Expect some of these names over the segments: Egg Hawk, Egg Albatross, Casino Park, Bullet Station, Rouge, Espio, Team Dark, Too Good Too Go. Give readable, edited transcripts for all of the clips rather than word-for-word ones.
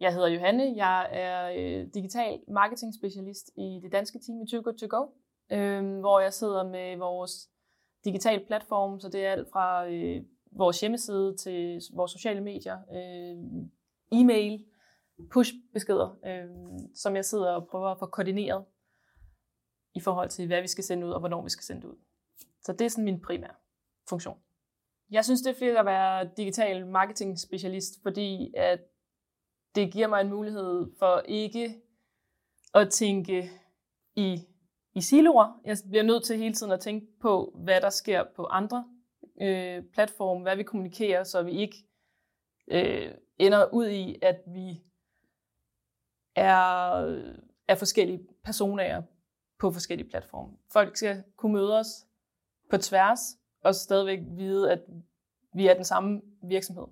Jeg hedder Johanne, jeg er digital marketing specialist i det danske team i Too Good Too Go, hvor jeg sidder med vores digitale platform, så det er alt fra vores hjemmeside til vores sociale medier, e-mail, push-beskeder, som jeg sidder og prøver at få koordineret i forhold til, hvad vi skal sende ud og hvornår vi skal sende det ud. Så det er sådan min primære funktion. Jeg synes, det er fedt at være digital marketing specialist, fordi at det giver mig en mulighed for ikke at tænke i siloer. Jeg bliver nødt til hele tiden at tænke på, hvad der sker på andre platforme, hvad vi kommunikerer, så vi ikke ender ud i, at vi er forskellige personer på forskellige platforme. Folk skal kunne møde os på tværs og stadigvæk vide, at vi er den samme virksomhed.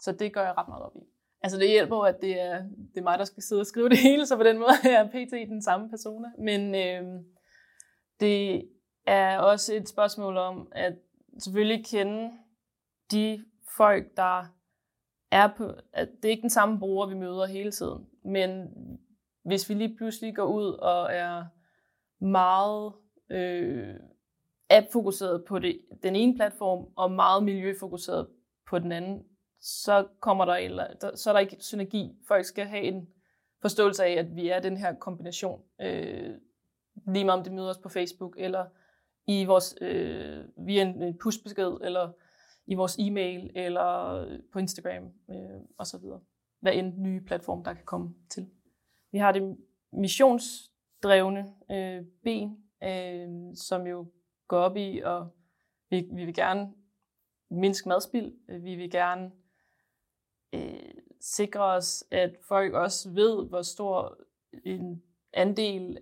Så det gør jeg ret meget op i. Altså det hjælper jo, at det er mig, der skal sidde og skrive det hele, så på den måde er jeg pt. Den samme persona. Men det er også et spørgsmål om at selvfølgelig kende de folk, der er på... At det er ikke den samme bruger, vi møder hele tiden. Men hvis vi lige pludselig går ud og er meget app-fokuseret på den ene platform og meget miljøfokuseret på den anden, så er der ikke synergi. Folk skal have en forståelse af, at vi er den her kombination. Lige meget om det møder os på Facebook, eller i vores, via en push-besked, eller i vores e-mail, eller på Instagram osv. Hvad end nye platform, der kan komme til. Vi har det missionsdrevne ben, som jo går op i, og vi vil gerne mindske madspild. Vi vil gerne sikre os, at folk også ved, hvor stor en andel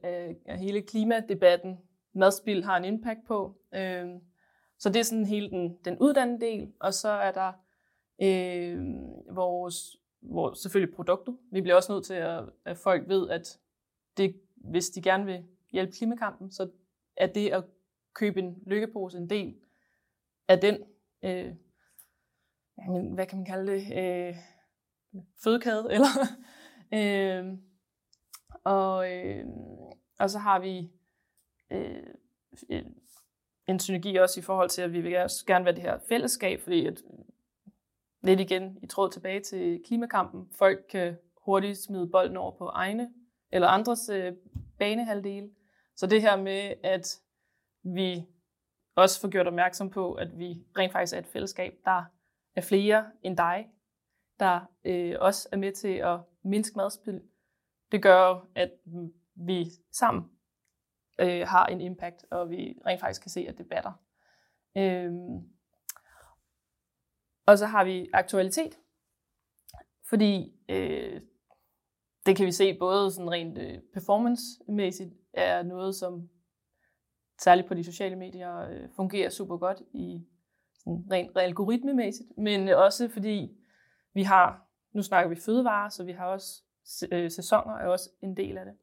af hele klimadebatten madspild har en impact på. Så det er sådan hele den uddannende del, og så er der vores selvfølgelig produktet. Vi bliver også nødt til, at folk ved, at det, hvis de gerne vil hjælpe klimakampen, så er det at købe en lykkepose en del af den, hvad kan man kalde det, fødekæde, eller og så har vi en synergi også i forhold til, at vi vil gerne være det her fællesskab, fordi at, lidt igen i tråd tilbage til klimakampen, folk kan hurtigt smide bolden over på egne eller andres banehalvdele. Så det her med, at vi også får gjort opmærksom på, at vi rent faktisk er et fællesskab, der er flere end dig, der også er med til at mindske madspild. Det gør jo, at vi sammen har en impact, og vi rent faktisk kan se, at det batter. Og så har vi aktualitet, fordi det kan vi se både sådan rent performance-mæssigt er noget, som særligt på de sociale medier, fungerer super godt i sådan rent algoritmemæssigt, men også fordi vi har, nu snakker vi fødevarer, så vi har også sæsoner er også en del af det.